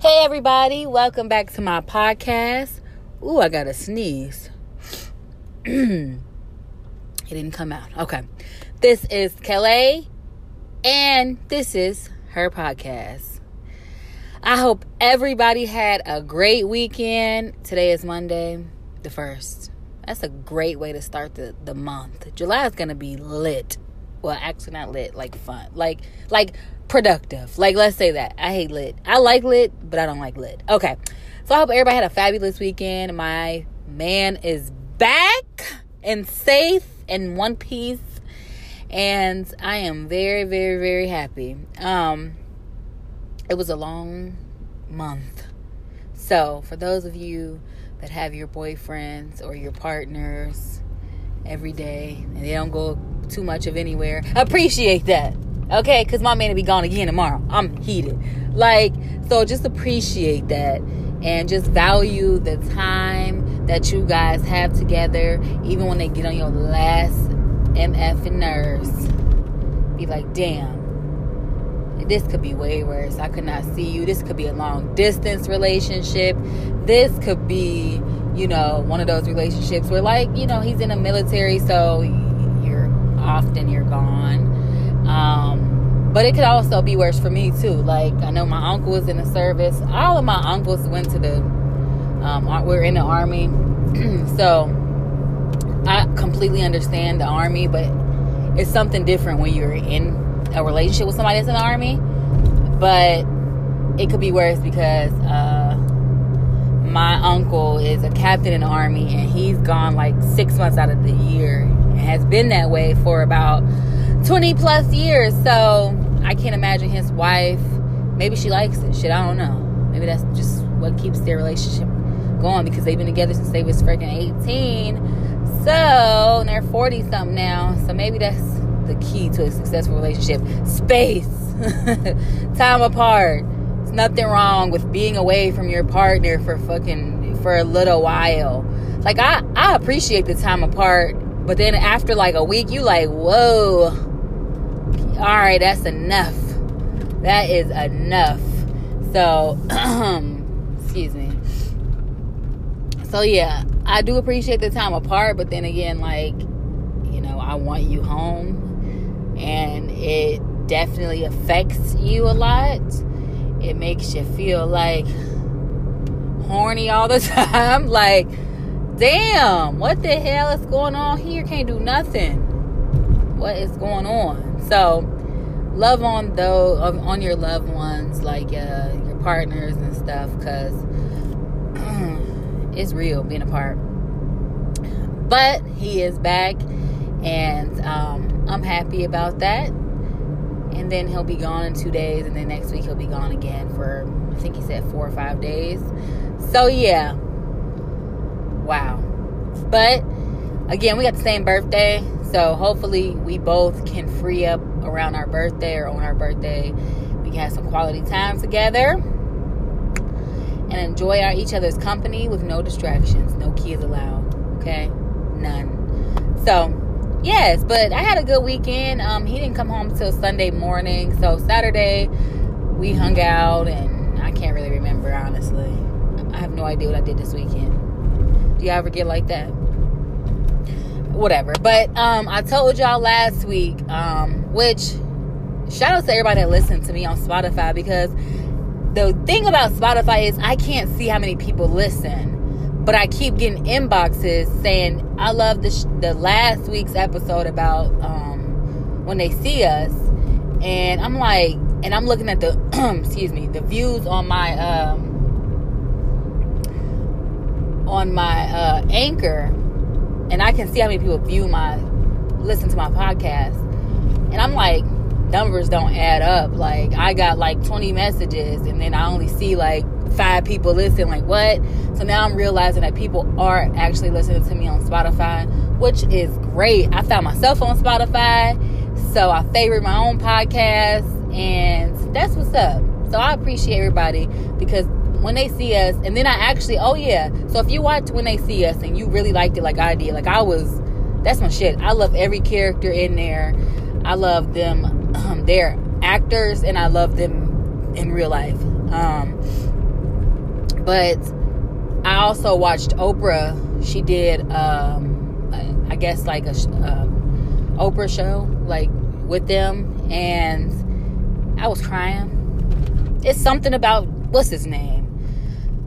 Hey everybody, welcome back to my podcast. Ooh, I got a sneeze. It didn't come out. Okay. This is Kelly, and this is her podcast. I hope everybody had a great weekend. Today is Monday, the 1st. That's a great way to start the month. July is going to be lit. Well, actually not lit, like fun. Like productive. Like, let's say that. I hate lit. I like lit, but I don't like lit. Okay. So I hope everybody had a fabulous weekend. My man is back and safe in one piece. And I am very, very, very happy. It was a long month. So for those of you that have your boyfriends or your partners every day and they don't go too much of anywhere, appreciate that. Okay, because my man will be gone again tomorrow. I'm heated. So just appreciate that. And just value the time that you guys have together. Even when they get on your last MF and nerves. Be like, damn. This could be way worse. I could not see you. This could be a long distance relationship. This could be, one of those relationships where, he's in the military. So you're gone. But it could also be worse for me too. I know my uncle was in the service. All of my uncles went to the we're in the army. So I completely understand the army, but it's something different when you're in a relationship with somebody that's in the army. But it could be worse because my uncle is a captain in the army, and he's gone 6 months out of the year and has been that way for about 20 plus years. So I can't imagine his wife. Maybe she likes it. Shit, I don't know. Maybe that's just what keeps their relationship going, because they've been together since they was freaking 18. So, and they're 40 something now. So maybe that's the key to a successful relationship. Space. Time apart. There's nothing wrong with being away from your partner for a little while. I appreciate the time apart. But then after a week, you whoa. All right, that's enough. That is enough. So, excuse me. So, yeah, I do appreciate the time apart. But then again, I want you home. And it definitely affects you a lot. It makes you feel, horny all the time. Damn, what the hell is going on here? Can't do nothing. What is going on? So, love on your loved ones, your partners and stuff, because it's real being apart. But he is back, and I'm happy about that. And then he'll be gone in 2 days, and then next week he'll be gone again for, I think he said 4 or 5 days. So, yeah. Wow. But again, we got the same birthday, so hopefully we both can free up around our birthday or on our birthday. We can have some quality time together and enjoy each other's company with no distractions, no kids allowed. Okay? None. So, yes, but I had a good weekend. He didn't come home till Sunday morning, so Saturday we hung out, and I can't really remember, honestly. I have no idea what I did this weekend. Do y'all ever get like that? Whatever. But I told y'all last week, which shout out to everybody that listened to me on Spotify, because the thing about Spotify is I can't see how many people listen, but I keep getting inboxes saying I love the last week's episode about When They See Us, and I'm like, and I'm looking at the excuse me, the views on my Anchor, and I can see how many people listen to my podcast, and I'm like, numbers don't add up. I got 20 messages, and then I only see 5 people listen. What? So now I'm realizing that people are actually listening to me on Spotify, which is great. I found myself on Spotify, so I favorite my own podcast, and that's what's up. So I appreciate everybody, because When They See Us, and then I actually, oh yeah, so if you watch When They See Us and you really liked it like I did, that's my shit. I love every character in there. I love them, they're actors, and I love them in real life. But I also watched Oprah. She did, I guess, like a Oprah show, like with them, and I was crying. It's something about, what's his name?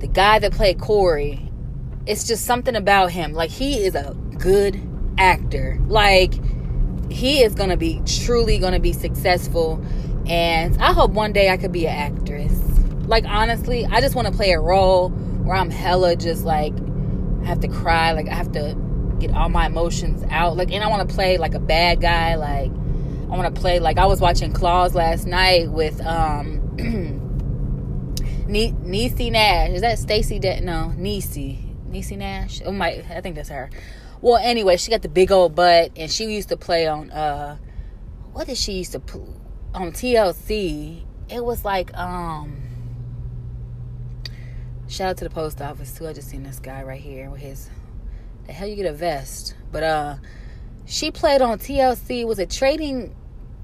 The guy that played Corey. It's just something about him. Like, he is a good actor. Like, he is truly gonna be successful. And I hope one day I could be an actress. Like, honestly, I just want to play a role where I'm hella just, like, I have to cry. Like, I have to get all my emotions out. Like, and I want to play, like, a bad guy. Like, I want to play, like, I was watching Claws last night with, Niecy Nash. Is that Stacy? No, Niecy Nash. Oh my, I think that's her. Well, anyway, she got the big old butt, and she used to play on what did she used to play on TLC? It was like shout out to the post office too. I just seen this guy right here with his, the hell you get a vest, but she played on TLC. Was it Trading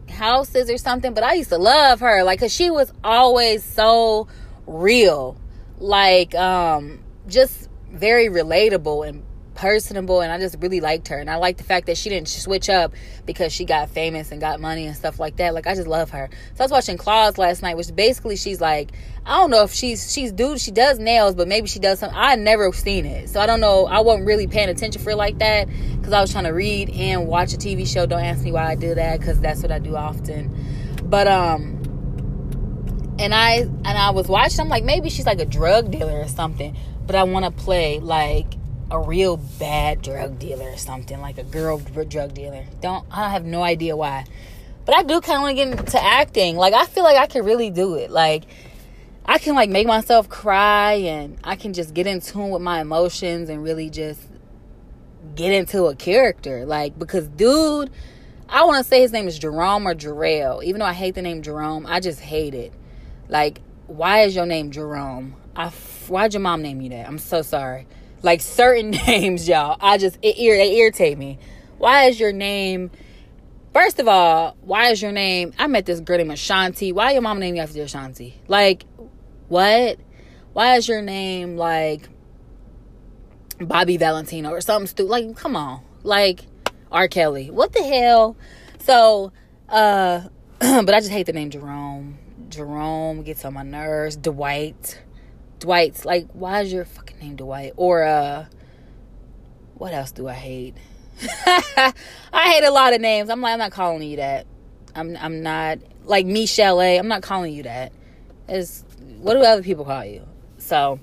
Houses or something? But I used to love her, like, because she was always so real, like, just very relatable and personable, and I just really liked her. And I liked the fact that she didn't switch up because she got famous and got money and stuff like that. Like, I just love her. So I was watching Claws last night, which basically she's like, I don't know if she does nails, but maybe she does something. I never seen it, so I don't know. I wasn't really paying attention for it like that because I was trying to read and watch a TV show. Don't ask me why I do that, because that's what I do often. But And I was watching, I'm like, maybe she's like a drug dealer or something. But I want to play like a real bad drug dealer or something. Like a girl drug dealer. I have no idea why. But I do kind of want to get into acting. Like, I feel like I can really do it. Like, I can like make myself cry. And I can just get in tune with my emotions. And really just get into a character. Like, because dude, I want to say his name is Jerome or Jharrel. Even though I hate the name Jerome. I just hate it. Like, why is your name Jerome? Why'd your mom name you that? I'm so sorry. Like, certain names, y'all, they irritate me. Why is your name... First of all, why is your name... I met this girl named Ashanti. Why your mom named you after Ashanti? Like, what? Why is your name, like, Bobby Valentino or something stupid? Like, come on. Like, R. Kelly. What the hell? So, but I just hate the name Jerome. Jerome gets on my nerves. Dwight's like, why is your fucking name Dwight? Or what else do I hate? I hate a lot of names. I'm like, I'm not calling you that. I'm not like Michelle A. I'm not calling you that. It's, what do other people call you? So,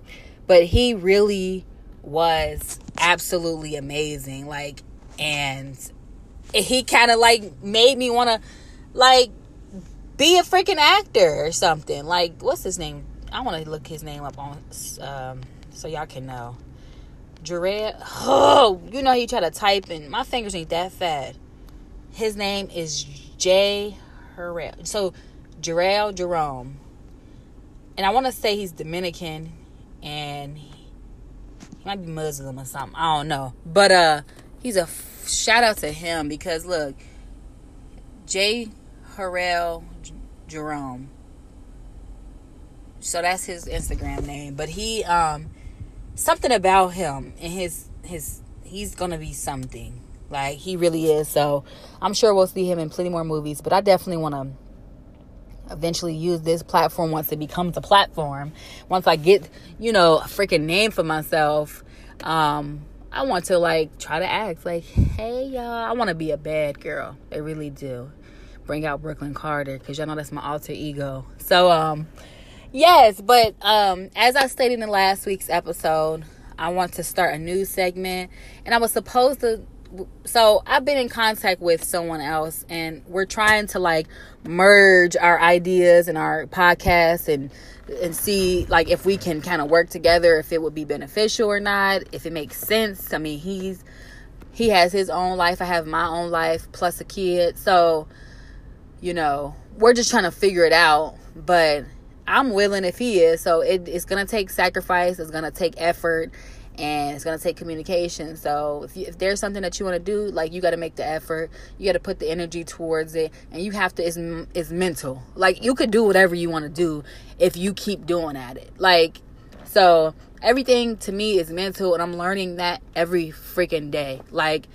but he really was absolutely amazing. Like, and he kind of like made me want to like be a freaking actor or something. Like, what's his name? I want to look his name up on so y'all can know. Jharrel. Oh, you know he tried to type and my fingers ain't that fat. His name is Jharrel. So Jharrel Jerome. And I want to say he's Dominican and he might be Muslim or something. I don't know. But he's a shout out to him because look, Jharrel Jerome. So that's his Instagram name. But he, something about him and his he's going to be something. Like, he really is. So I'm sure we'll see him in plenty more movies. But I definitely want to eventually use this platform once it becomes a platform. Once I get, you know, a freaking name for myself. I want to, like, try to act. Like, hey, y'all. I want to be a bad girl. I really do. Bring out Brooklyn Carter, because y'all know that's my alter ego. So, yes, but as I stated in last week's episode, I want to start a new segment. And I was supposed to... So, I've been in contact with someone else, and we're trying to, like, merge our ideas and our podcasts and see, like, if we can kind of work together, if it would be beneficial or not, if it makes sense. I mean, he has his own life. I have my own life, plus a kid. So... You know, we're just trying to figure it out, but I'm willing if he is. So it's going to take sacrifice. It's going to take effort and it's going to take communication. So if there's something that you want to do, like, you got to make the effort. You got to put the energy towards it, and you have to, it's mental. Like, you could do whatever you want to do if you keep doing at it. Like, so everything to me is mental, and I'm learning that every freaking day. Like,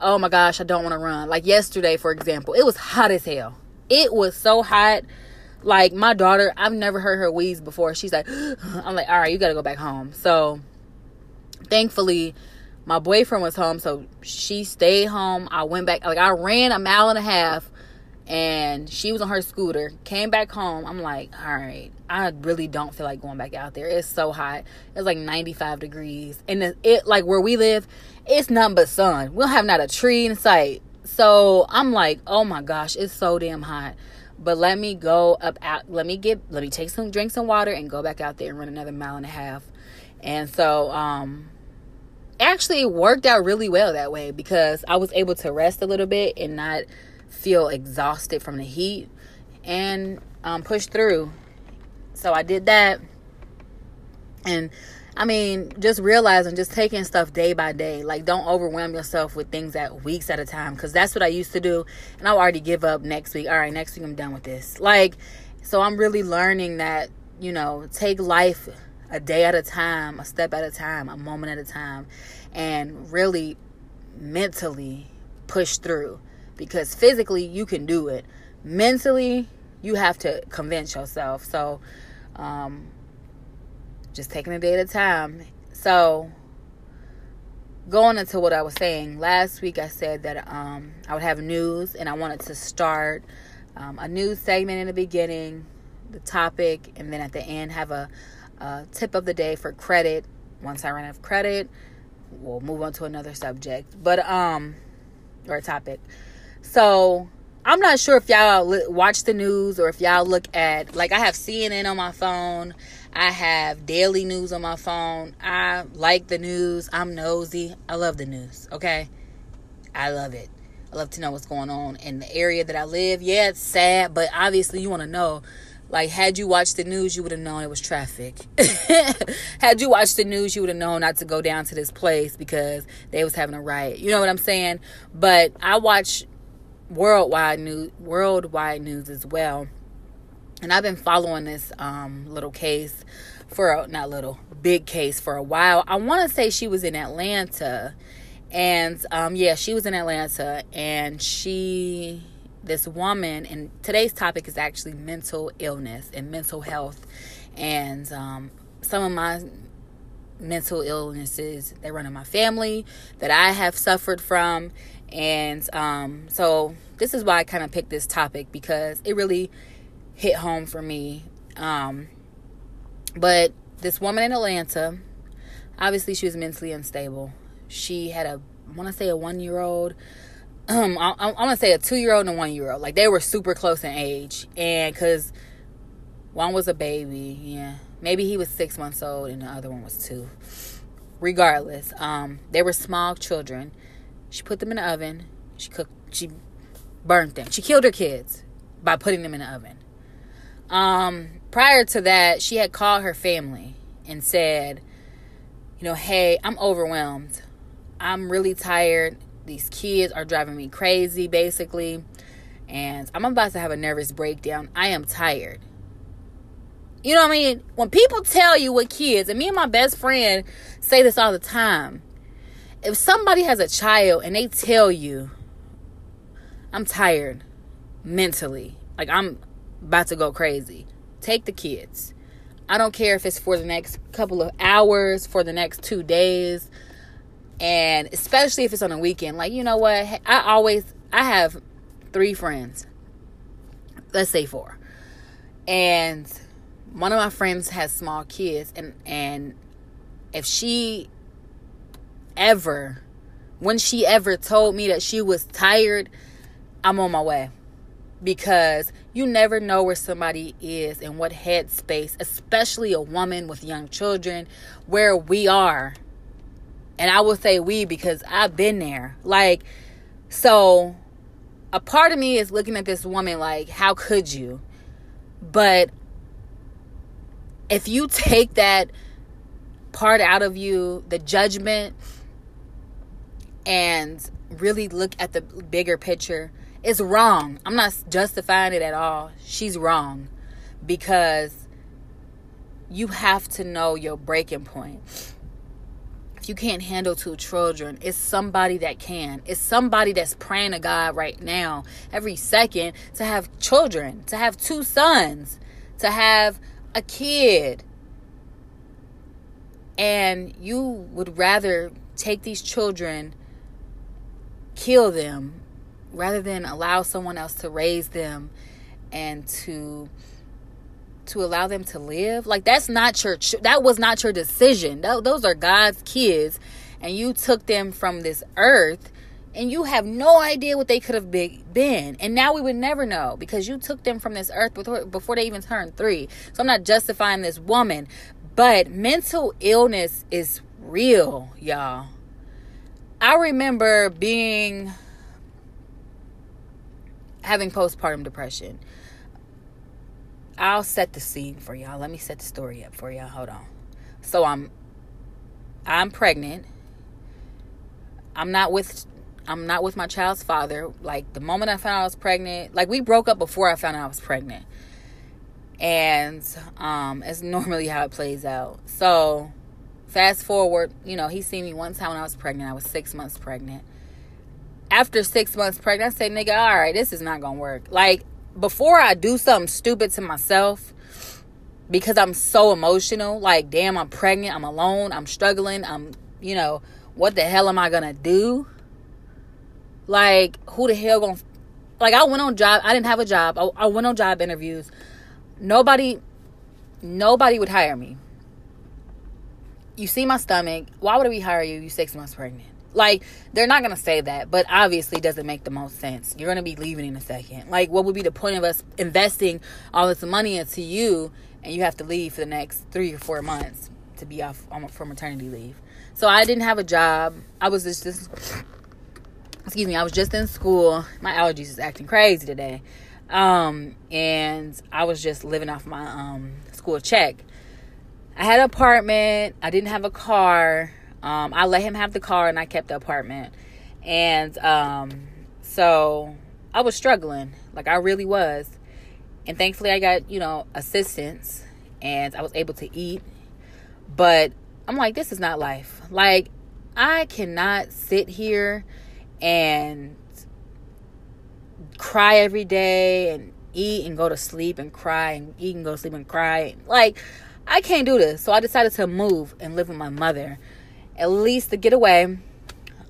oh my gosh, I don't want to run. Like yesterday, for example, it was hot as hell. It was so hot. Like, my daughter, I've never heard her wheeze before. She's like, I'm like, all right, you got to go back home. So thankfully, my boyfriend was home, so she stayed home. I went back. Like, I ran a mile and a half, and she was on her scooter. Came back home. I'm like, all right, I really don't feel like going back out there. It's so hot. It's like 95 degrees. And it, like, where we live, it's nothing but sun. We don't have not a tree in sight. So I'm like, oh my gosh, it's so damn hot. But let me go up out. Let me take some, drink some water, and go back out there and run another mile and a half. And so, actually, it worked out really well that way, because I was able to rest a little bit and not feel exhausted from the heat, and push through. So I did that, and I mean, just realizing, just taking stuff day by day. Like, don't overwhelm yourself with things at weeks at a time, because that's what I used to do. And I'll already give up next week. All right, next week I'm done with this. Like, so I'm really learning that, you know, take life a day at a time, a step at a time, a moment at a time, and really mentally push through. Because physically you can do it. Mentally, you have to convince yourself. So, just taking a day at a time. So, going into what I was saying, last week I said that I would have news, and I wanted to start a news segment in the beginning, the topic, and then at the end have a tip of the day for credit. Once I run out of credit, we'll move on to another subject, but or a topic. So, I'm not sure if y'all watch the news, or if y'all look at, like, I have CNN on my phone. I have daily news on my phone. I like the news. I'm nosy. I love the news, okay? I love it. I love to know what's going on in the area that I live. Yeah, it's sad, but obviously you want to know. Like, had you watched the news, you would have known it was traffic. Had you watched the news, you would have known not to go down to this place because they was having a riot. You know what I'm saying? But I watch worldwide news as well. And I've been following this big case for a while. I want to say she was in Atlanta. And, she was in Atlanta. And this woman, and today's topic is actually mental illness and mental health. And some of my mental illnesses, they run in my family, that I have suffered from. And so this is why I kind of picked this topic, because it really hit home for me. But this woman in Atlanta, obviously she was mentally unstable. She had a 1-year-old. I want to say a 2-year-old and a 1-year-old. Like, they were super close in age. And because one was a baby, yeah. Maybe he was 6 months old and the other one was 2. Regardless, they were small children. She put them in the oven. She cooked. She burnt them. She killed her kids by putting them in the oven. Prior to that, she had called her family and said, you know, hey, I'm overwhelmed. I'm really tired. These kids are driving me crazy, basically. And I'm about to have a nervous breakdown. I am tired. You know what I mean? When people tell you with kids, and me and my best friend say this all the time. If somebody has a child and they tell you, I'm tired mentally. Like, I'm about to go crazy. Take the kids. I don't care if it's for the next couple of hours, for the next 2 days, and especially if it's on a weekend. Like, you know what? I have 3 friends. Let's say 4. And one of my friends has small kids, and if she ever, when she ever told me that she was tired, I'm on my way. Because you never know where somebody is and what headspace, especially a woman with young children, where we are. And I will say we, because I've been there. Like, so a part of me is looking at this woman like, how could you? But if you take that part out of you, the judgment, and really look at the bigger picture, it's wrong. I'm not justifying it at all. She's wrong, because you have to know your breaking point. If you can't handle 2 children, it's somebody that can. It's somebody that's praying to God right now, every second, to have children, to have 2 sons, to have a kid. And you would rather take these children, kill them, rather than allow someone else to raise them and to allow them to live. Like, that's not your, that was not your decision. Those are God's kids, and you took them from this earth, and you have no idea what they could have been. And now we would never know, because you took them from this earth before they even turned 3. So I'm not justifying this woman, but mental illness is real, y'all. I remember having postpartum depression. I'll set the scene for y'all. Let me set the story up for y'all. Hold on. So I'm pregnant. I'm not with my child's father. Like, the moment I found out I was pregnant, like, we broke up before I found out I was pregnant. And it's normally how it plays out. So fast forward, you know, he seen me one time when I was pregnant. I was 6 months pregnant. After 6 months pregnant, I said, nigga, all right, this is not going to work. Like, before I do something stupid to myself, because I'm so emotional, like, damn, I'm pregnant, I'm alone, I'm struggling, I'm, you know, what the hell am I going to do? Like, who the hell going to, like, I didn't have a job. I went on job interviews. Nobody would hire me. You see my stomach. Why would we hire you? You 6 months pregnant. Like, they're not going to say that, but obviously it doesn't make the most sense. You're going to be leaving in a second. Like, what would be the point of us investing all this money into you, and you have to leave for the next 3 or 4 months to be off for maternity leave? So I didn't have a job. I was I was just in school. My allergies is acting crazy today. And I was just living off my school check. I had an apartment. I didn't have a car. I let him have the car, and I kept the apartment. And so I was struggling. Like, I really was. And thankfully I got, you know, assistance, and I was able to eat. But I'm like, this is not life. Like, I cannot sit here and cry every day and eat and go to sleep and cry and eat and go to sleep and cry. Like, I can't do this. So I decided to move and live with my mother, at least to get away,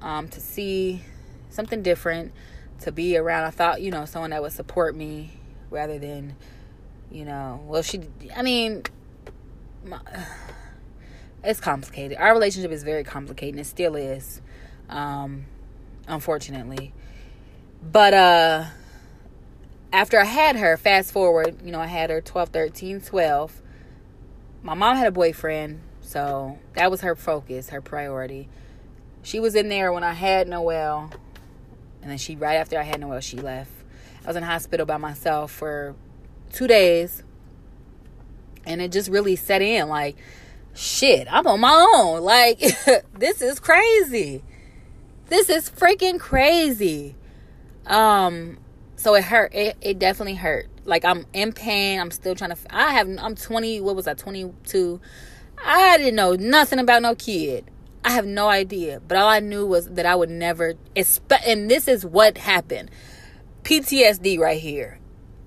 to see something different, to be around. I thought, you know, someone that would support me rather than, you know, it's complicated. Our relationship is very complicated, and it still is, unfortunately. But after I had her, fast forward, you know, I had her 12, 13, 12. My mom had a boyfriend. So that was her focus, her priority. She was in there when I had Noelle. And then right after I had Noelle, she left. I was in the hospital by myself for 2 days. And it just really set in, like, shit, I'm on my own. Like, this is crazy. This is freaking crazy. So it hurt. It definitely hurt. Like, I'm in pain. I'm still trying to, I'm 20, what was I, 22? I didn't know nothing about no kid. I have no idea. But all I knew was that I would never, and this is what happened. PTSD right here.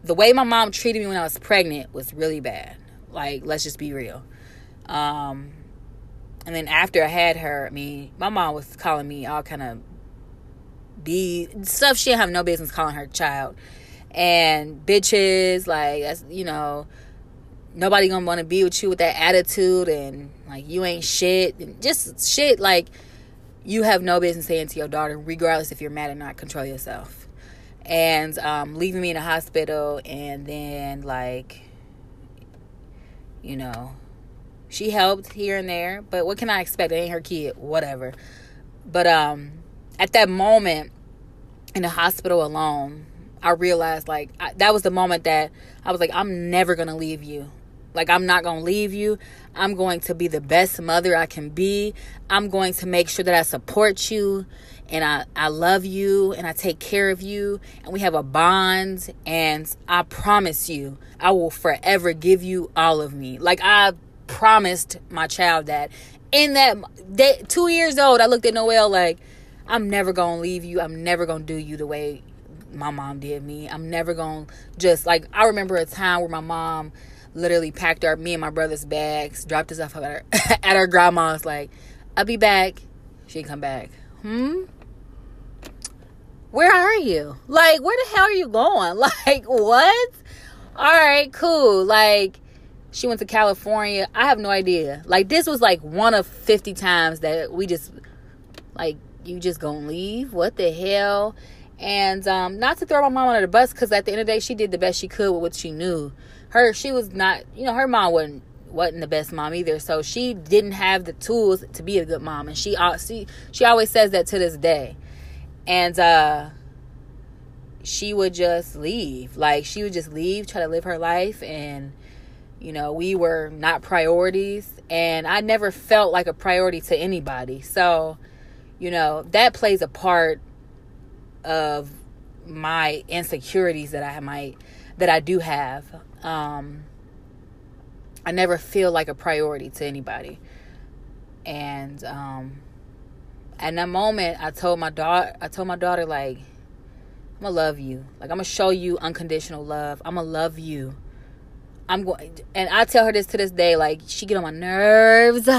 The way my mom treated me when I was pregnant was really bad. Like, let's just be real. And then after I had her, I mean, my mom was calling me all kind of stuff she didn't have no business calling her child. And bitches, like, that's, you know, nobody gonna want to be with you with that attitude, and like, you ain't shit, and just shit like you have no business saying to your daughter, regardless if you're mad or not. Control yourself. And leaving me in the hospital, and then, like, you know, she helped here and there, but what can I expect? It ain't her kid, whatever. But at that moment in the hospital alone, I realized, like, that was the moment that I was like, I'm never gonna leave you. Like, I'm not going to leave you. I'm going to be the best mother I can be. I'm going to make sure that I support you, and I love you, and I take care of you, and we have a bond, and I promise you I will forever give you all of me. Like, I promised my child that. In that 2 years old, I looked at Noelle like, I'm never going to leave you. I'm never going to do you the way my mom did me. I'm never going to just, like, I remember a time where my mom literally packed up me and my brother's bags, dropped us off at her, at her grandma's, like, I'll be back. She didn't come back. Where are you? Like, where the hell are you going? Like, what? All right, cool. Like, she went to California. I have no idea. Like, this was like one of 50 times that we just, like, you just gonna leave? What the hell? And not to throw my mom under the bus, because at the end of the day, she did the best she could with what she knew. She was not, you know, her mom wasn't the best mom either. So she didn't have the tools to be a good mom. And she always says that to this day. And she would just leave. Like, she would just leave, try to live her life. And, you know, we were not priorities. And I never felt like a priority to anybody. So, you know, that plays a part of my insecurities that I do have. I never feel like a priority to anybody. And at that moment, I told my daughter, like, I'm gonna love you. Like, I'm gonna show you unconditional love. I'm gonna love you. And I tell her this to this day, like, she get on my nerves,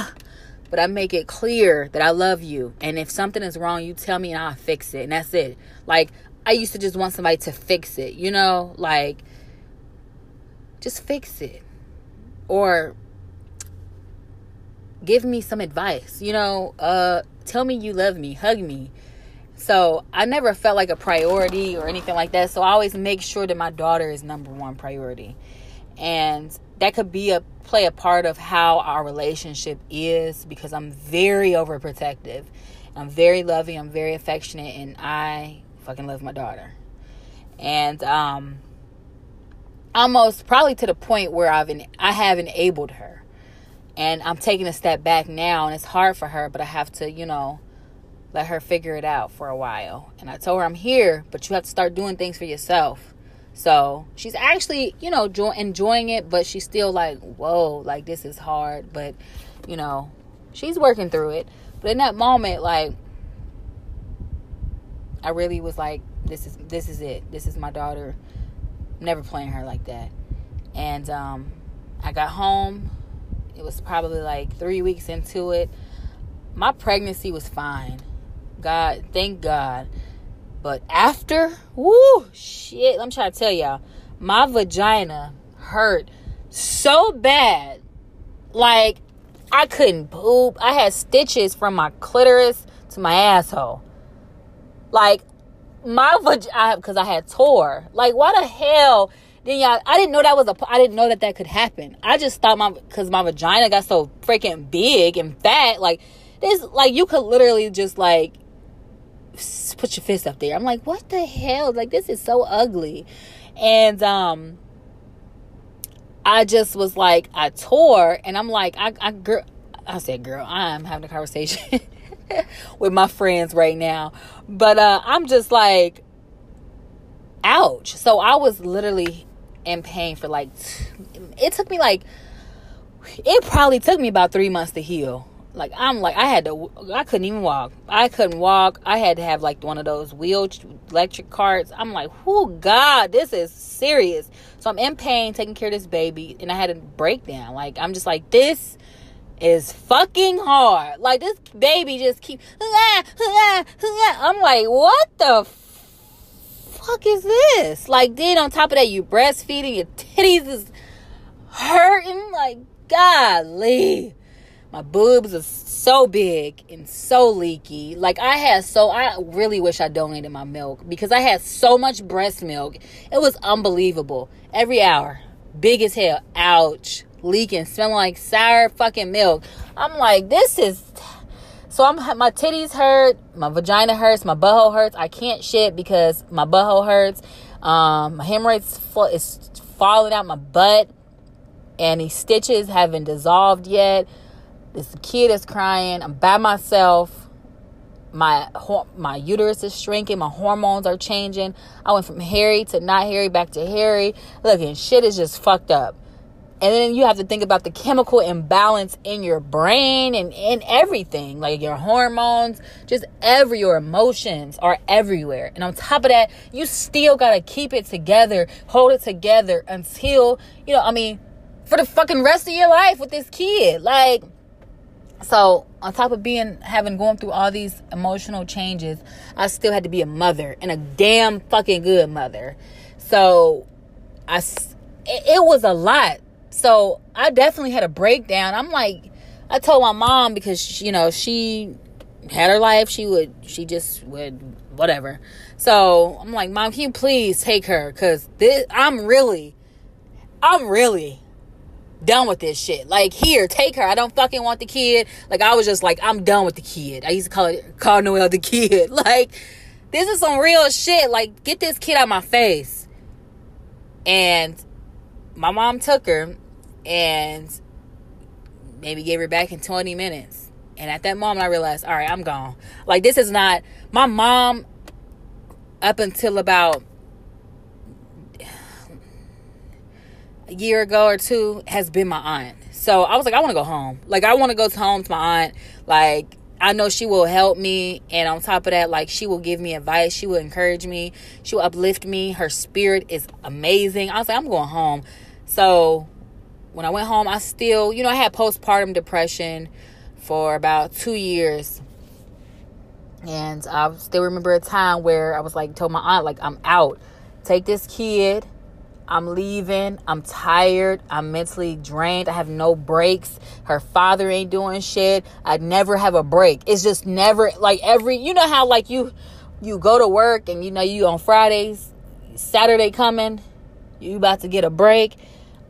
but I make it clear that I love you. And if something is wrong, you tell me and I'll fix it. And that's it. Like, I used to just want somebody to fix it, you know, like, just fix it or give me some advice, you know, tell me you love me, hug me. So I never felt like a priority or anything like that. So I always make sure that my daughter is number one priority. And that could be play a part of how our relationship is, because I'm very overprotective. I'm very loving. I'm very affectionate. And I fucking love my daughter. And, almost probably to the point where I have enabled her, and I'm taking a step back now, and it's hard for her, but I have to, you know, let her figure it out for a while. And I told her, I'm here, but you have to start doing things for yourself. So she's actually, you know, enjoying it, but she's still like, whoa, like, this is hard. But, you know, she's working through it. But in that moment, like, I really was like, this is it. This is my daughter. Never playing her like that. And I got home. It was probably like 3 weeks into it. My pregnancy was fine. God, thank God. But after, woo, shit, I'm trying to tell y'all, my vagina hurt so bad. Like, I couldn't poop. I had stitches from my clitoris to my asshole. Like, my vagina, because I had tore. Like, why the hell didn't y'all? I didn't know that that could happen. I just thought because my vagina got so freaking big and fat. Like, this, like, you could literally just, like, put your fist up there. I'm like, what the hell? Like, this is so ugly. And I just was like, I tore, and I'm like, I said, girl, I'm having a conversation with my friends right now, but I'm just like, ouch. So I was literally in pain for like it probably took me about 3 months to heal. Like, I'm like, I couldn't even walk. I had to have like one of those electric carts. I'm like, oh God, this is serious. So I'm in pain taking care of this baby, and I had a breakdown. Like, I'm just like, this is fucking hard. Like, this baby just keep, I'm like, what the fuck is this? Like, then on top of that, you breastfeeding, your titties is hurting. Like, golly, my boobs are so big and so leaky. Like, I really wish I donated my milk, because I had so much breast milk. It was unbelievable. Every hour, big as hell. Ouch. Leaking, smelling like sour fucking milk. I'm like, this is so. My titties hurt, my vagina hurts, my butthole hurts. I can't shit because my butthole hurts. My hemorrhoids is falling out my butt, and these stitches haven't dissolved yet. This kid is crying. I'm by myself. My uterus is shrinking. My hormones are changing. I went from hairy to not hairy, back to hairy. Look, and shit is just fucked up. And then you have to think about the chemical imbalance in your brain and in everything, like your hormones, just your emotions are everywhere. And on top of that, you still got to keep it together, hold it together until, for the fucking rest of your life with this kid. Like, so on top of going through all these emotional changes, I still had to be a mother, and a damn fucking good mother. So it was a lot. So I definitely had a breakdown. I told my mom, because she had her life. She just would whatever. So I'm like, Mom, can you please take her? Cause I'm really done with this shit. Like, here, take her. I don't fucking want the kid. Like, I was just like, I'm done with the kid. I used to call Noelle the kid. Like, this is some real shit. Like, get this kid out of my face. And my mom took her and maybe gave her back in 20 minutes. And at that moment, I realized, all right, I'm gone. Like, this is not my mom. Up until about a year ago or two, has been my aunt. So I was like, I want to go home. Like, I want to go home to my aunt. Like, I know she will help me. And on top of that, like, she will give me advice. She will encourage me. She will uplift me. Her spirit is amazing. I was like, I'm going home. So when I went home, I still, I had postpartum depression for about 2 years. And I still remember a time where I was like, told my aunt, like, I'm out. Take this kid. I'm leaving. I'm tired. I'm mentally drained. I have no breaks. Her father ain't doing shit. I never have a break. It's just never, like, every, how, like, you go to work and you on Fridays, Saturday coming, you about to get a break.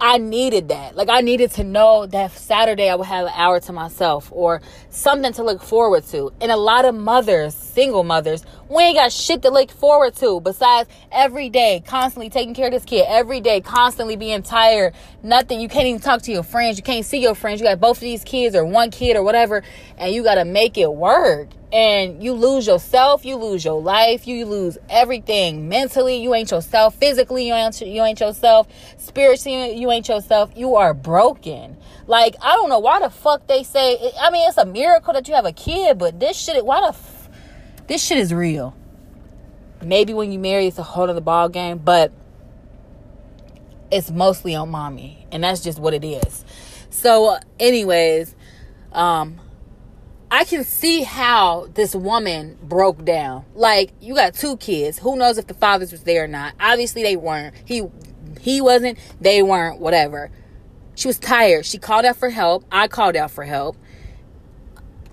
I needed that. Like, I needed to know that Saturday I would have an hour to myself or something to look forward to. And a lot of mothers, single mothers, we ain't got shit to look forward to besides every day constantly taking care of this kid, every day constantly being tired, nothing. You can't even talk to your friends. You can't see your friends. You got both of these kids or one kid or whatever, and you got to make it work. And you lose yourself, you lose your life, you lose everything. Mentally, you ain't yourself. Physically, you ain't yourself. Spiritually, you ain't yourself. You are broken. Like, I don't know why the fuck they say, it's a miracle that you have a kid, but this shit, this shit is real. Maybe when you marry, it's a whole other ball game, but it's mostly on mommy. And that's just what it is. So anyways, I can see how this woman broke down. Like, you got two kids. Who knows if the fathers was there or not? Obviously, they weren't. He wasn't. They weren't. Whatever. She was tired. She called out for help. I called out for help.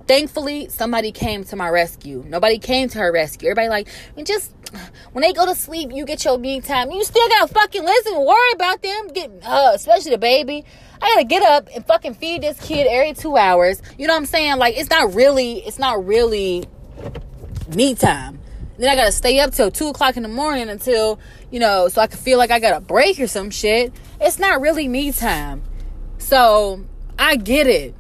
Thankfully, somebody came to my rescue. Nobody came to her rescue. Everybody like, when they go to sleep, you get your me time. You still got to fucking listen and worry about them. Especially the baby. I gotta get up and fucking feed this kid every 2 hours. You know what I'm saying? Like, it's not really me time. Then I gotta stay up till 2 o'clock in the morning until, so I can feel like I got a break or some shit. It's not really me time. So I get it.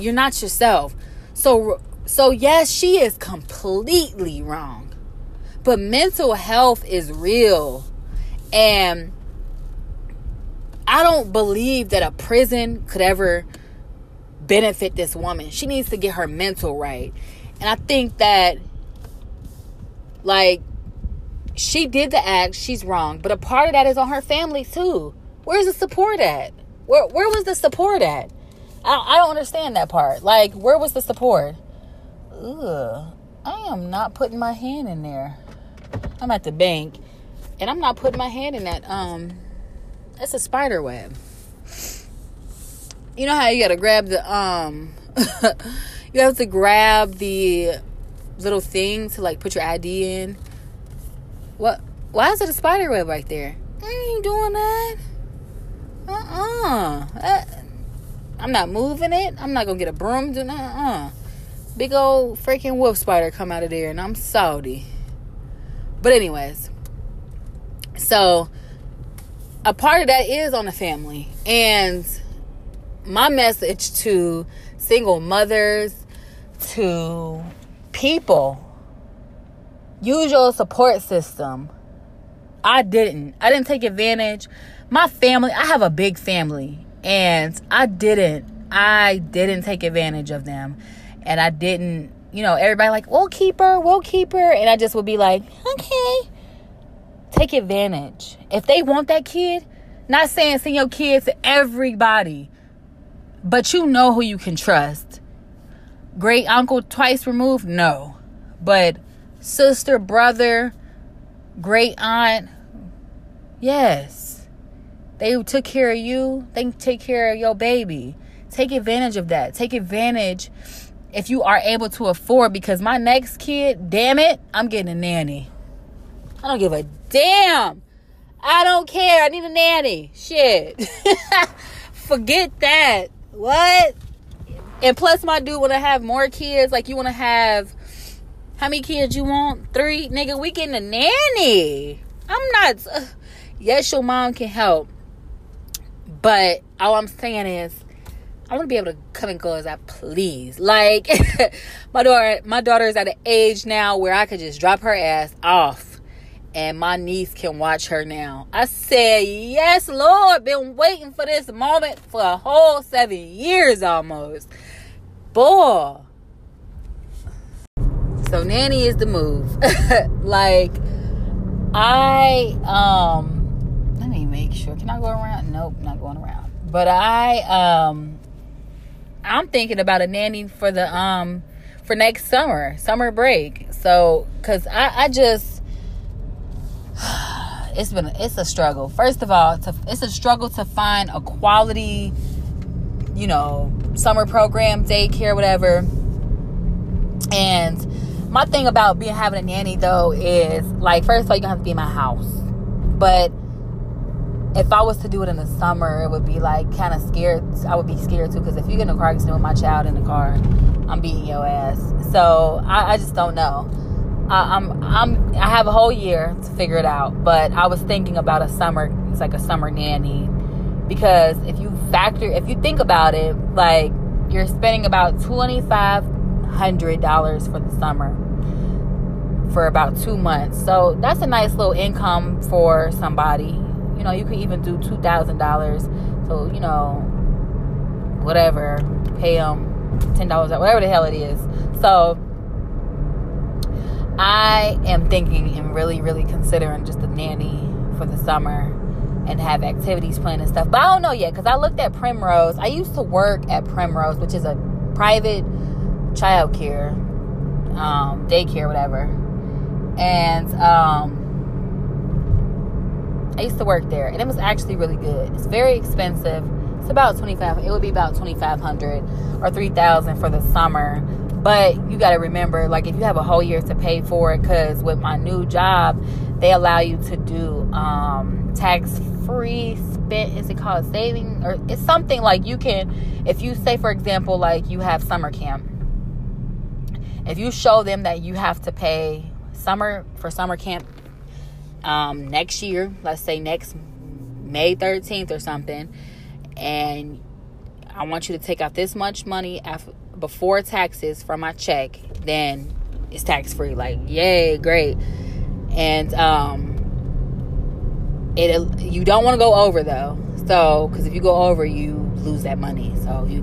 You're not yourself. So yes, she is completely wrong. But mental health is real. And I don't believe that a prison could ever benefit this woman. She needs to get her mental right. And I think that, like, she did the act. She's wrong. But a part of that is on her family, too. Where's the support at? Where was the support at? I don't understand that part. Like, where was the support? Ugh. I am not putting my hand in there. I'm at the bank. And I'm not putting my hand in that, that's a spider web. You know how you gotta grab the you have to grab the little thing to, like, put your ID in? What? Why is it a spider web right there? I ain't doing that. I'm not moving it. I'm not gonna get a broom. Big old freaking wolf spider come out of there, and I'm salty. But anyways, so a part of that is on the family. And my message to single mothers, to people, use your support system. I didn't take advantage my family, I have a big family, and I didn't take advantage of them. And I didn't, everybody like, we'll keep her. And I just would be like, okay, take advantage. If they want that kid, not saying send your kids to everybody, but you know who you can trust. Great uncle twice removed? No. But sister, brother, great aunt, yes. They took care of you. They can take care of your baby. Take advantage of that. Take advantage if you are able to afford, because my next kid, damn it, I'm getting a nanny. I don't give a damn. I don't care. I need a nanny. Shit. Forget that. What? And plus, my dude want to have more kids. Like, you want to have, how many kids you want? 3? Nigga, we getting a nanny. I'm not. Yes, your mom can help. But all I'm saying is, I want to be able to come and go as I please. Like, my daughter is at an age now where I could just drop her ass off, and my niece can watch her now. I said, yes, Lord, been waiting for this moment for a whole 7 years almost. Boy. So nanny is the move. Like, let me make sure. Can I go around? Nope, not going around. But I'm thinking about a nanny for the for next summer break. So, cause I just, it's a struggle. First of all, it's a struggle to find a quality, summer program, daycare, whatever. And my thing about having a nanny though is, like, first of all, you don't have to be in my house, but if I was to do it in the summer, it would be like kind of scared. I would be scared too, because if you get in a car accident with my child in the car, I'm beating your ass. So I just don't know. I have a whole year to figure it out. But I was thinking about a summer nanny, because if you think about it, like, you're spending about $2,500 for the summer for about 2 months. So that's a nice little income for somebody. You could even do $2,000. So, whatever, pay them $10 or whatever the hell it is. So I am thinking and really, really considering just a nanny for the summer and have activities planned and stuff. But I don't know yet, because I looked at Primrose. I used to work at Primrose, which is a private childcare, daycare, whatever. And, I used to work there, and it was actually really good. It's very expensive. It's about $2,500. It would be about $2,500 or $3,000 for the summer. But you got to remember, like, if you have a whole year to pay for it, because with my new job, they allow you to do tax-free spend. Is it called saving, or it's something like you can? If you say, for example, like you have summer camp, if you show them that you have to pay summer camp. Next year, let's say next May 13th or something, and I want you to take out this much money before taxes from my check, then it's tax free. Like, yay, great. And you don't want to go over though, so, because if you go over, you lose that money. So you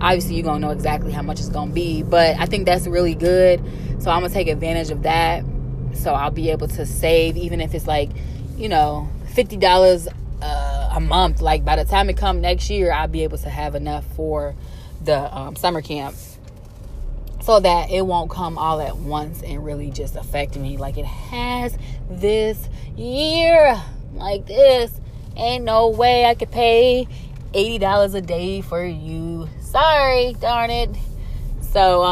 obviously you're gonna know exactly how much it's gonna be. But I think that's really good, so I'm gonna take advantage of that. So I'll be able to save, even if it's like, $50 a month. Like, by the time it comes next year, I'll be able to have enough for the summer camp, so that it won't come all at once and really just affect me like it has this year. Like, this ain't no way I could pay $80 a day for you. Sorry, darn it. So,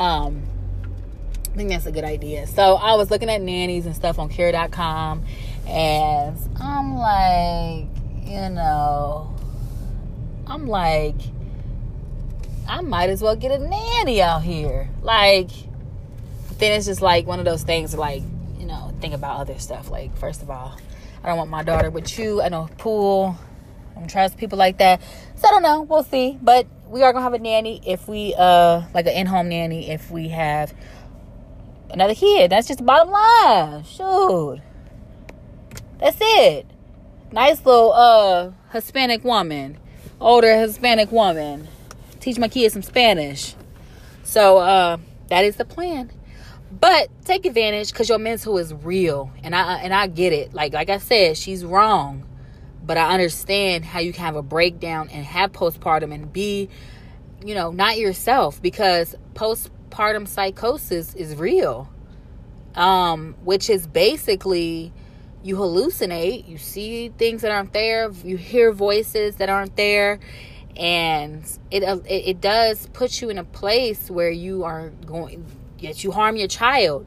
I think that's a good idea. So I was looking at nannies and stuff on care.com, and I'm like, I might as well get a nanny out here. Like, then it's just like one of those things, like, think about other stuff. Like, first of all, I don't want my daughter with you. I know, pool. I don't trust people like that. So I don't know. We'll see. But we are going to have a nanny if we, like an in-home nanny, if we have another kid. That's just the bottom line. Shoot. That's it. Nice little Hispanic woman. Older Hispanic woman. Teach my kids some Spanish. So that is the plan. But take advantage, because your mentor is real. And I get it. Like I said, she's wrong. But I understand how you can have a breakdown and have postpartum and be, you know, not yourself, because postpartum psychosis is real, which is basically you hallucinate, you see things that aren't there, you hear voices that aren't there, and it does put you in a place where you are going, yet you harm your child.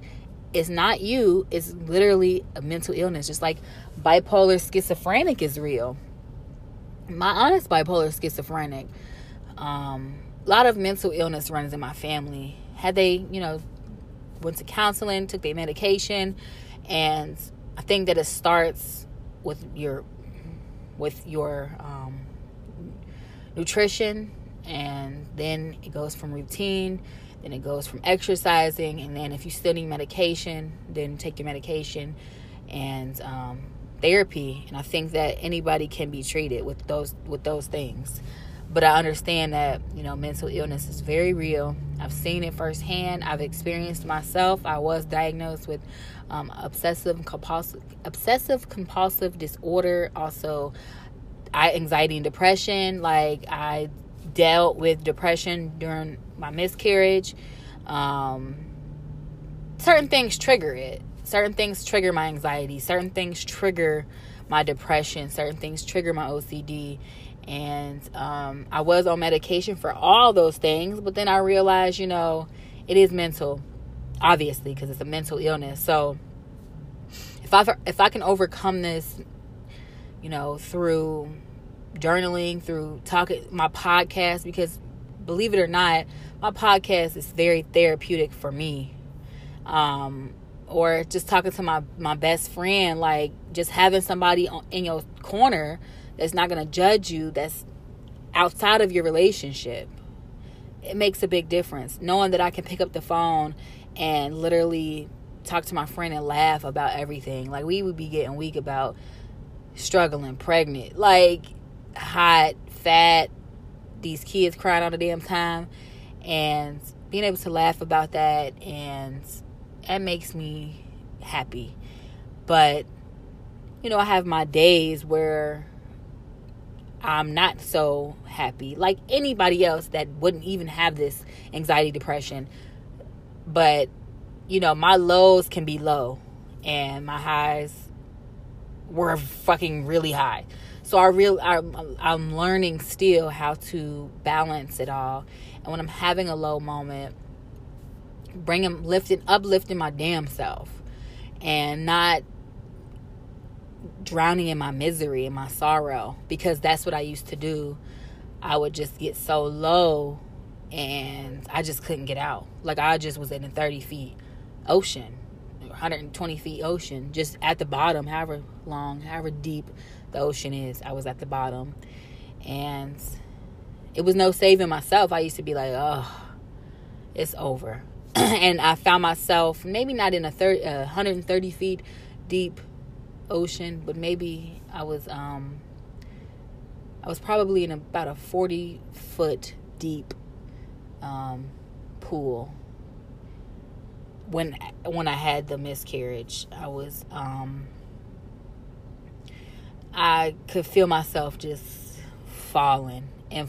It's not you. It's literally a mental illness. Just like bipolar schizophrenic is real. My aunt is bipolar schizophrenic. A lot of mental illness runs in my family. Had they, you know, went to counseling, took their medication, and I think that it starts with your nutrition, and then it goes from routine. Then it goes from exercising, and then if you still need medication, then take your medication, and therapy. And I think that anybody can be treated with those things. But I understand that, you know, mental illness is very real. I've seen it firsthand. I've experienced myself. I was diagnosed with obsessive compulsive disorder. Also, anxiety and depression. Like, I dealt with depression during my miscarriage. Certain things trigger it. Certain things trigger my anxiety. Certain things trigger my depression. Certain things trigger my OCD. And I was on medication for all those things. But then I realized, you know, it is mental, obviously, because it's a mental illness. So if I can overcome this, you know, through journaling, through talking, my podcast, because believe it or not, my podcast is very therapeutic for me. Or just talking to my best friend, like just having somebody in your corner that's not going to judge you, that's outside of your relationship. It makes a big difference. Knowing that I can pick up the phone and literally talk to my friend and laugh about everything. Like, we would be getting weak about struggling, pregnant, like hot, fat, these kids crying all the damn time, and being able to laugh about that, and that makes me happy. But, you know, I have my days where I'm not so happy, like anybody else that wouldn't even have this anxiety, depression. But, you know, my lows can be low, and my highs were fucking really high. So I'm learning still how to balance it all. And when I'm having a low moment, uplifting my damn self, and not drowning in my misery and my sorrow, because that's what I used to do. I would just get so low, and I just couldn't get out. Like, I just was in a 30 feet ocean, 120 feet ocean, just at the bottom, however long, however deep the ocean is. I was at the bottom, and it was no saving myself. I used to be like, oh, it's over. And I found myself maybe not in a 130 feet deep ocean, but maybe I was probably in about a 40 foot deep pool when I had the miscarriage. I could feel myself just falling and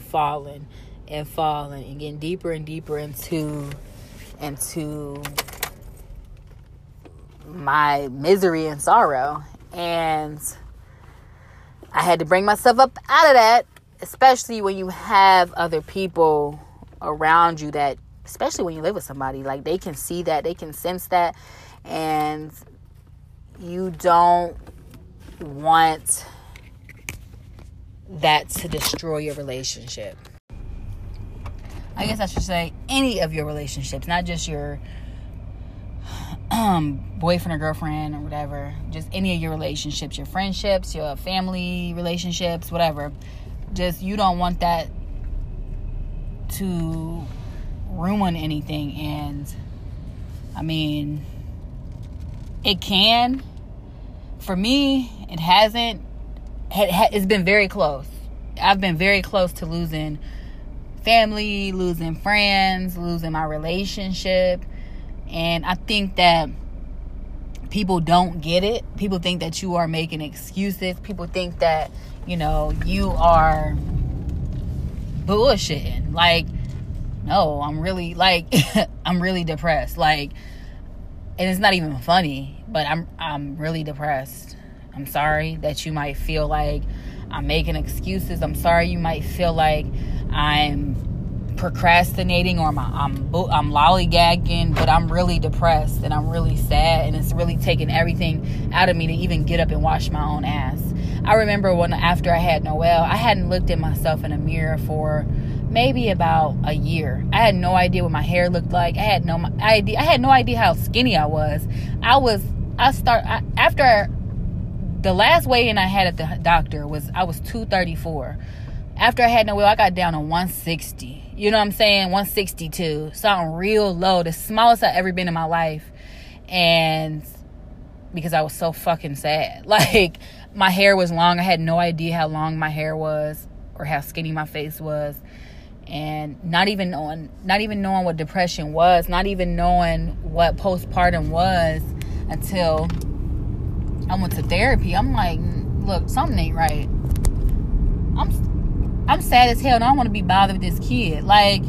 getting deeper and deeper into my misery and sorrow. And I had to bring myself up out of that, especially when you have other people around you that, especially when you live with somebody, like, they can see that, they can sense that, and you don't want that to destroy your relationship. I guess I should say any of your relationships, not just your boyfriend or girlfriend or whatever, just any of your relationships, your friendships, your family relationships, whatever. Just, you don't want that to ruin anything. And I mean, it can. For me, it hasn't. It's been very close. I've been very close to losing family, losing friends, losing my relationship. And I think that people don't get it. People think that you are making excuses. People think that, you know, you are bullshitting. Like, no, I'm really, like, I'm really depressed. Like, and it's not even funny, but I'm really depressed. I'm sorry that you might feel like I'm making excuses. I'm sorry you might feel like I'm procrastinating or I'm lollygagging, but I'm really depressed and I'm really sad, and it's really taking everything out of me to even get up and wash my own ass. I remember when after I had Noelle, I hadn't looked at myself in a mirror for maybe about a year. I had no idea what my hair looked like. I had no idea how skinny I was. After the last weigh-in I had at the doctor I was 234. After I had Noelle, I got down to 160. You know what I'm saying? 162. Something real low. The smallest I've ever been in my life. And because I was so fucking sad. Like, my hair was long. I had no idea how long my hair was or how skinny my face was. And not even knowing what depression was. Not even knowing what postpartum was until I went to therapy. I'm like, look, something ain't right. I'm sad as hell, and I don't want to be bothered with this kid. Like,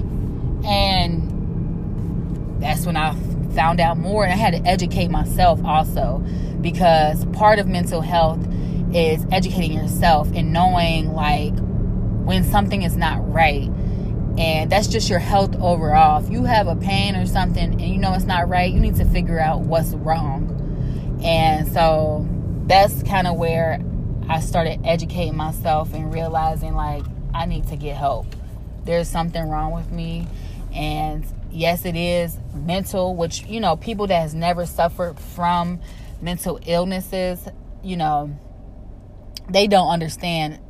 and that's when I found out more, and I had to educate myself also, because part of mental health is educating yourself and knowing, like, when something is not right. And that's just your health overall. If you have a pain or something and you know it's not right, you need to figure out what's wrong. And so that's kind of where I started educating myself and realizing, like, I need to get help. There's something wrong with me. And yes, it is mental, which, you know, people that has never suffered from mental illnesses, you know, they don't understand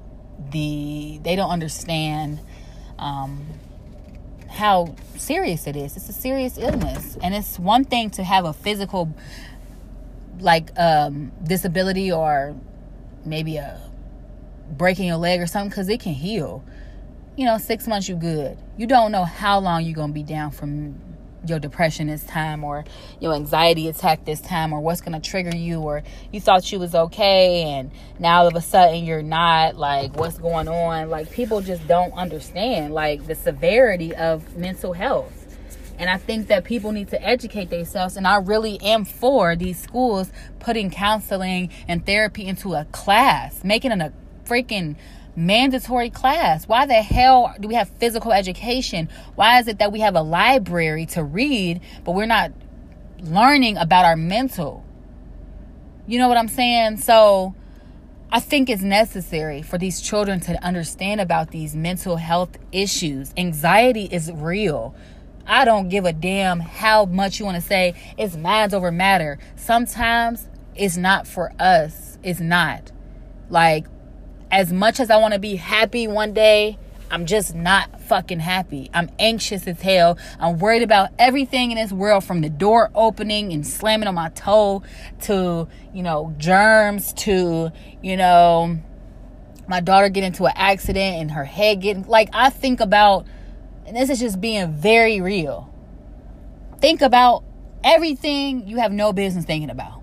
how serious it is. It's a serious illness. And it's one thing to have a physical, like, disability, or maybe a breaking your leg or something, because it can heal. You know, 6 months, you good. You don't know how long you're going to be down from your depression this time, or your anxiety attack this time, or what's going to trigger you, or you thought you was okay and now all of a sudden you're not. Like, what's going on? Like, people just don't understand, like, the severity of mental health. And I think that people need to educate themselves. And I really am for these schools putting counseling and therapy into a class, making it a freaking mandatory class. Why the hell do we have physical education? Why is it that we have a library to read, but we're not learning about our mental? You know what I'm saying? So I think it's necessary for these children to understand about these mental health issues. Anxiety is real. I don't give a damn how much you want to say it's minds over matter. Sometimes it's not for us. It's not. Like, as much as I want to be happy one day, I'm just not fucking happy. I'm anxious as hell. I'm worried about everything in this world, from the door opening and slamming on my toe to, you know, germs to, you know, my daughter getting into an accident and her head getting, like, I think about. And this is just being very real. Think about everything you have no business thinking about.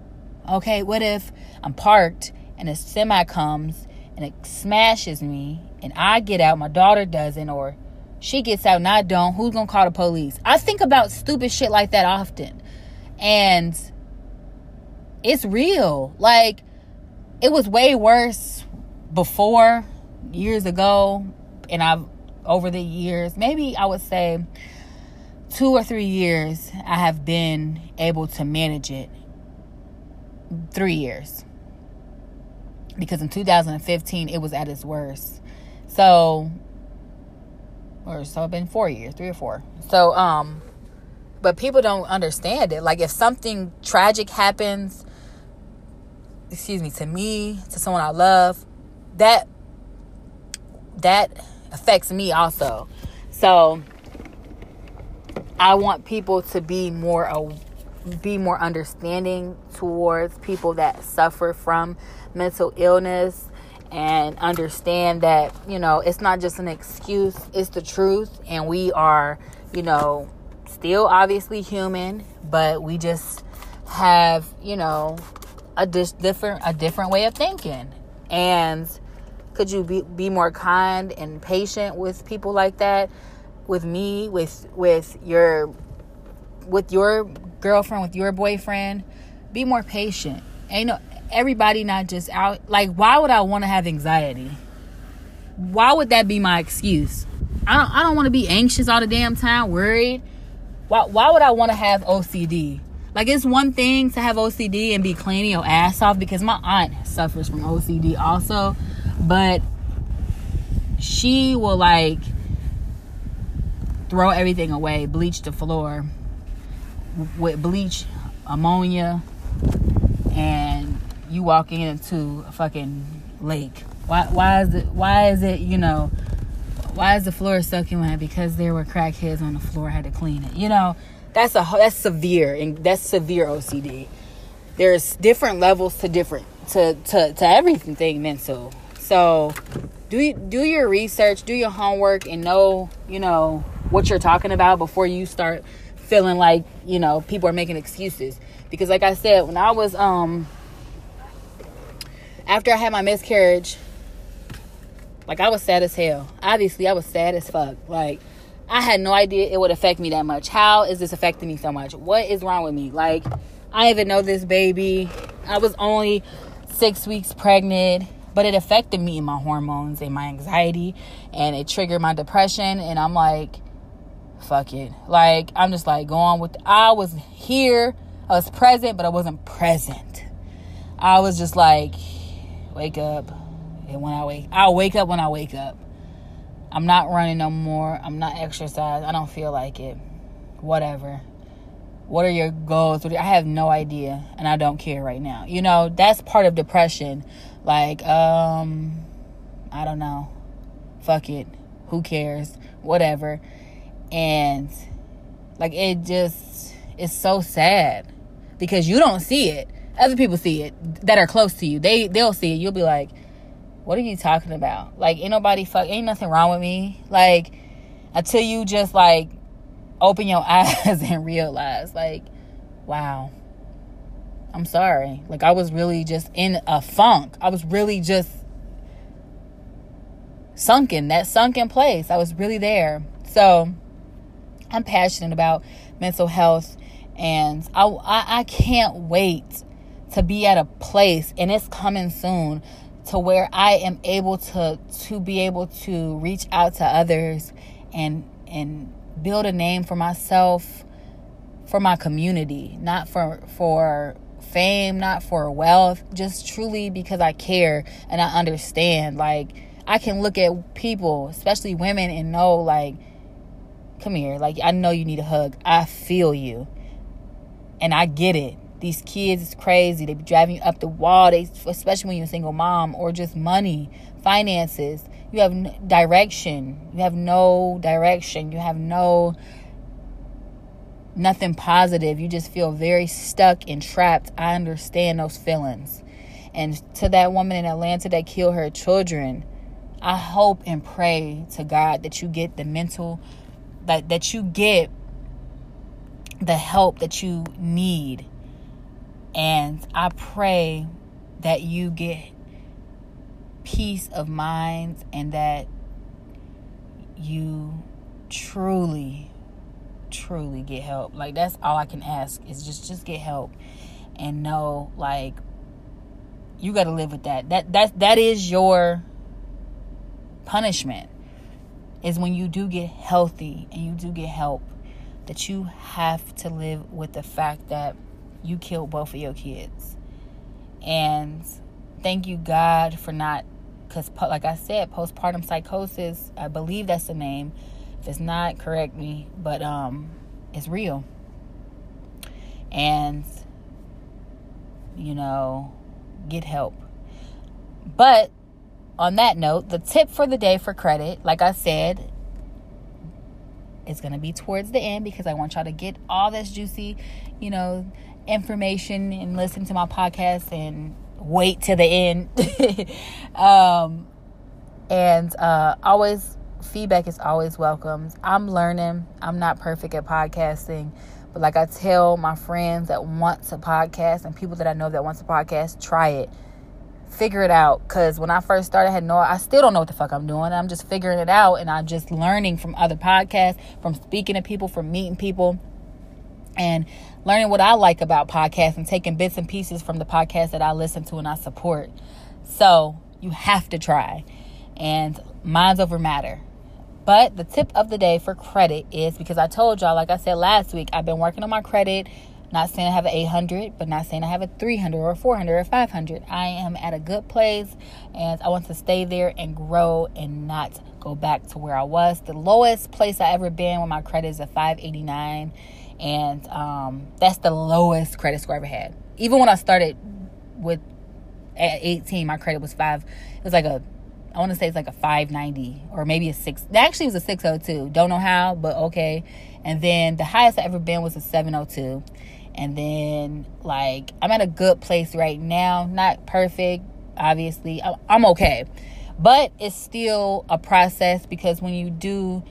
Okay, what if I'm parked and a semi comes and it smashes me and I get out, my daughter doesn't, or she gets out and I don't, who's going to call the police? I think about stupid shit like that often. And it's real. Like, it was way worse before, years ago, and over the years, maybe I would say 2 or 3 years, I have been able to manage it. 3 years. Because in 2015, it was at its worst. So it's been 4 years, 3 or 4. So, but people don't understand it. Like, if something tragic happens, to me, to someone I love, that affects me also. So I want people to be more be more understanding towards people that suffer from mental illness and understand that, you know, it's not just an excuse, it's the truth. And we are, you know, still obviously human, but we just have, you know, a different way of thinking. And could you be more kind and patient with people like that? With me, with your girlfriend, with your boyfriend, be more patient. Ain't no everybody not just out. Like, why would I want to have anxiety? Why would that be my excuse? I don't want to be anxious all the damn time, worried. Why would I want to have OCD? Like, it's one thing to have OCD and be cleaning your ass off, because my aunt suffers from OCD also, but she will like throw everything away, bleach the floor with bleach, ammonia, and you walk into a fucking lake. Why is the floor soaking wet? Because there were crackheads on the floor, I had to clean it. You know, that's severe OCD. There's different levels to everything mental. So do your research, do your homework, and know, you know, what you're talking about before you start feeling like, you know, people are making excuses. Because like I said, when I was after I had my miscarriage, like, I was sad as hell. Obviously, I was sad as fuck. Like, I had no idea it would affect me that much. How is this affecting me so much? What is wrong with me? Like, I didn't even know this baby. I was only 6 weeks pregnant, but it affected me in my hormones and my anxiety, and it triggered my depression. And I'm like, fuck it. Like, I'm just like going with, I was here, I was present, but I wasn't present. I was just like, wake up. And when I'll wake up when I wake up. I'm not running no more. I'm not exercising. I don't feel like it. Whatever. What are your goals? I have no idea, and I don't care right now. You know, that's part of depression. Like, I don't know. Fuck it. Who cares? Whatever. And like, it just, it's so sad because you don't see it. Other people see it that are close to you. They'll see it. You'll be like, what are you talking about? Like, ain't nothing wrong with me. Like, until you just like open your eyes and realize, like, wow, I'm sorry. Like, I was really just in a funk. I was really just sunken place. I was really there. So I'm passionate about mental health, and I can't wait to be at a place, and it's coming soon, to where I am able to be able to reach out to others and build a name for myself, for my community, not for fame, not for wealth, just truly because I care and I understand. Like, I can look at people, especially women, and know, like, come here, like, I know you need a hug. I feel you. And I get it. These kids is crazy. They be driving you up the wall. Especially when you're a single mom, or just money, finances. You have no direction. You have no direction. You have nothing positive. You just feel very stuck and trapped. I understand those feelings. And to that woman in Atlanta that killed her children, I hope and pray to God that you get the mental, that you get the help that you need. And I pray that you get peace of mind, and that you truly, truly get help. Like, that's all I can ask, is just get help, and know, like, you got to live with that. That is your punishment, is when you do get healthy and you do get help, that you have to live with the fact that you killed both of your kids. And thank you, God, for not, because like I said, postpartum psychosis, I believe that's the name. If it's not, correct me, but it's real. And, you know, get help. But on that note, the tip for the day for credit, like I said, It's going to be towards the end because I want y'all to get all this juicy, information and listen to my podcast and wait till the end. Always feedback is always welcomed. I'm learning. I'm not perfect at podcasting, but like I tell my friends that want to podcast and people that I know that want to podcast, try it. Figure it out, because when I first started, I still don't know what the fuck I'm doing. I'm just figuring it out, and I'm just learning from other podcasts, from speaking to people, from meeting people, and learning what I like about podcasts and taking bits and pieces from the podcasts that I listen to and I support. So you have to try, and minds over matter. But the tip of the day for credit is, because I told y'all, like I said last week, I've been working on my credit. Not saying I have an 800, but not saying I have a 300 or a 400 or 500. I am at a good place, and I want to stay there and grow and not go back to where I was. The lowest place I ever been with my credit is a 589, and that's the lowest credit score I ever had. Even when I started at 18, my credit was I want to say it's like a 590 or maybe a 6. Actually, it was a 602. Don't know how, but okay. And then the highest I ever been was a 702. And then, I'm at a good place right now. Not perfect, obviously. I'm okay. But it's still a process, because when you do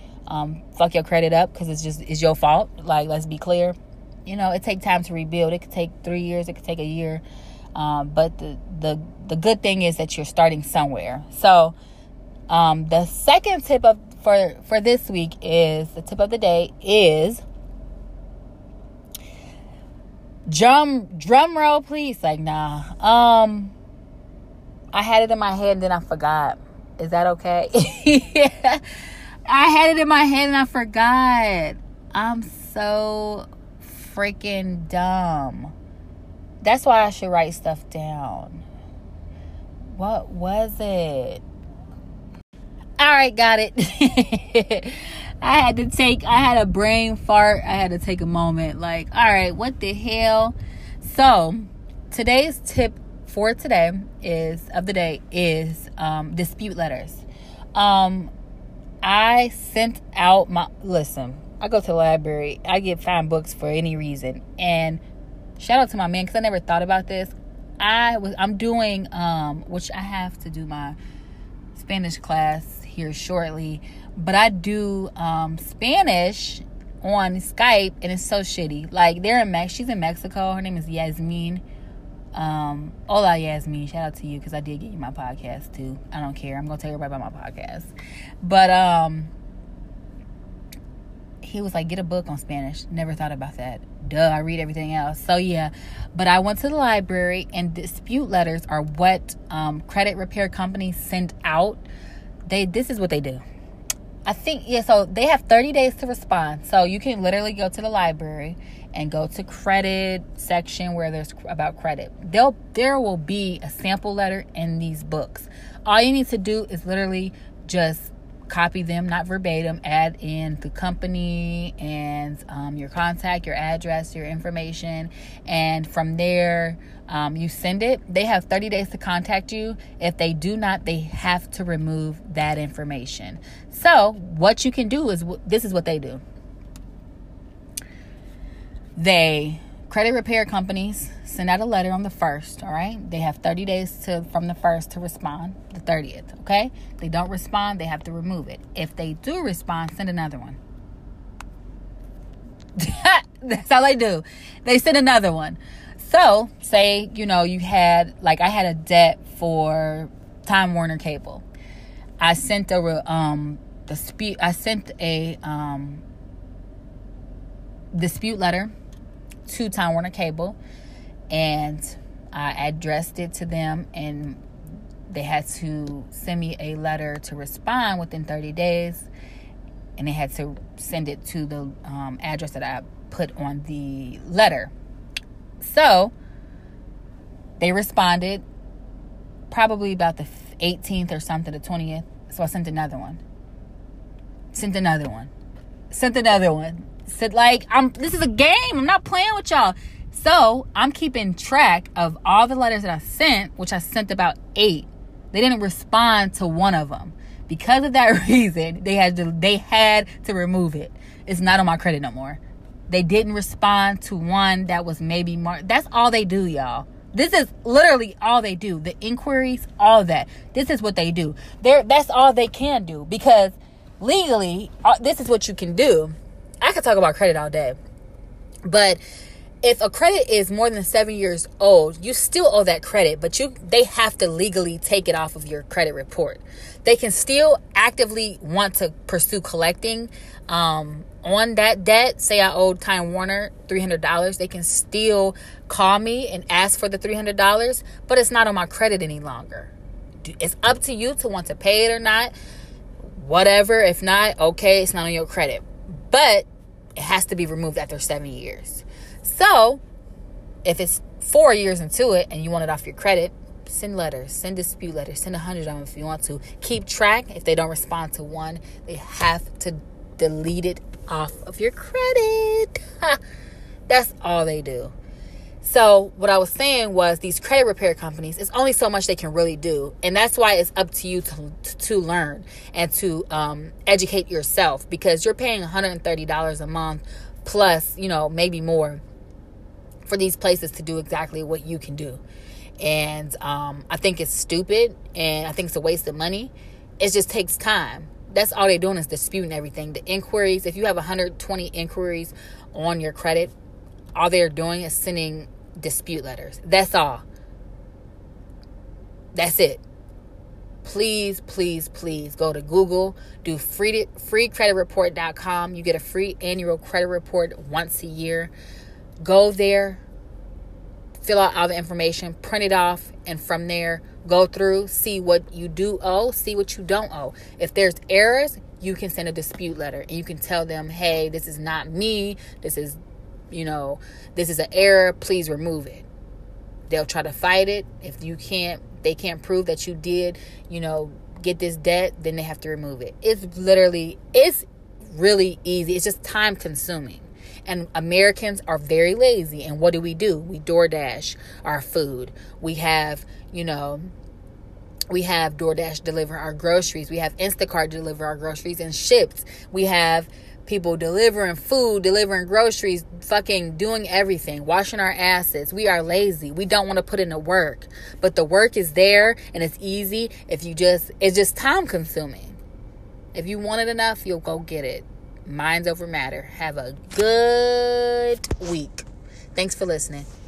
fuck your credit up, because it's your fault. Let's be clear. It takes time to rebuild. It could take 3 years. It could take a year. But the good thing is that you're starting somewhere. So the second tip for this week is, the tip of the day is, drum roll please. I had it in my head and then I forgot. Is that okay? Yeah. I had it in my head and I forgot. I'm so freaking dumb. That's why I should write stuff down. What was it? All right, got it. I had a brain fart. I had to take a moment. All right, what the hell? So, today's tip of the day is dispute letters. I sent out I go to the library. I get fine books for any reason, and shout out to my man, because I never thought about this. I'm doing, which I have to do my Spanish class here shortly, but I do Spanish on Skype, and it's so shitty. She's in Mexico. Her name is Yasmin. Hola, Yasmin. Shout out to you, because I did get you my podcast too. I don't care. I'm going to tell everybody about my podcast. But he was like, get a book on Spanish. Never thought about that. Duh, I read everything else. So, yeah. But I went to the library, and dispute letters are what credit repair companies send out. This is what they do. I think, yeah, so they have 30 days to respond. So, you can literally go to the library and go to credit section where there's about credit. There will be a sample letter in these books. All you need to do is literally just copy them, not verbatim, add in the company and your contact, your address, your information, and from there you send it. They have 30 days to contact you. If they do not, they have to remove that information. So what you can do is, this is what they do. Credit repair companies send out a letter on the 1st, all right? They have 30 days from the 1st to respond, the 30th, okay? If they don't respond, they have to remove it. If they do respond, send another one. That's all they do. They send another one. So, say, you had, I had a debt for Time Warner Cable. I sent a dispute letter to Time Warner Cable, and I addressed it to them, and they had to send me a letter to respond within 30 days, and they had to send it to the address that I put on the letter. So they responded probably about the 18th or something, the 20th. So I sent another one. Said this is a game. I'm not playing with y'all. So I'm keeping track of all the letters that I sent, which I sent about 8. They didn't respond to one of them, Because of that reason, they had to remove it. It's not on my credit no more. They didn't respond to one that was maybe marked. That's all they do, y'all. This is literally all they do. The inquiries, all that. This is what they do. That's all they can do. Because legally, this is what you can do. I could talk about credit all day. But if a credit is more than 7 years old, you still owe that credit, but they have to legally take it off of your credit report. They can still actively want to pursue collecting on that debt. Say I owed Time Warner $300. They can still call me and ask for the $300, but it's not on my credit any longer. It's up to you to want to pay it or not. Whatever. If not, okay, it's not on your credit. But it has to be removed after 7 years. So, if it's 4 years into it and you want it off your credit, send letters, send dispute letters, send 100 of them if you want to. Keep track. If they don't respond to one, they have to delete it off of your credit. That's all they do. So, what I was saying was these credit repair companies, it's only so much they can really do. And that's why it's up to you to learn and to educate yourself, because you're paying $130 a month plus, maybe more, for these places to do exactly what you can do. And I think it's stupid, and I think it's a waste of money. It just takes time. That's all they're doing is disputing everything. The inquiries, if you have 120 inquiries on your credit, all they're doing is sending dispute letters. That's all. That's it. Please, please, please go to Google, do freecreditreport.com. You get a free annual credit report once a year. Go there, fill out all the information, print it off, and from there, go through, see what you do owe, see what you don't owe. If there's errors, you can send a dispute letter, and you can tell them, hey, this is not me. This is, this is an error. Please remove it. They'll try to fight it. If they can't prove that you did, get this debt, then they have to remove it. It's really easy. It's just time consuming. And Americans are very lazy. And what do? We DoorDash our food. We have DoorDash deliver our groceries. We have Instacart deliver our groceries and Shipt. We have people delivering food, delivering groceries, fucking doing everything, washing our asses. We are lazy. We don't want to put in the work. But the work is there and it's easy. It's just time consuming. If you want it enough, you'll go get it. Minds over matter. Have a good week. Thanks for listening.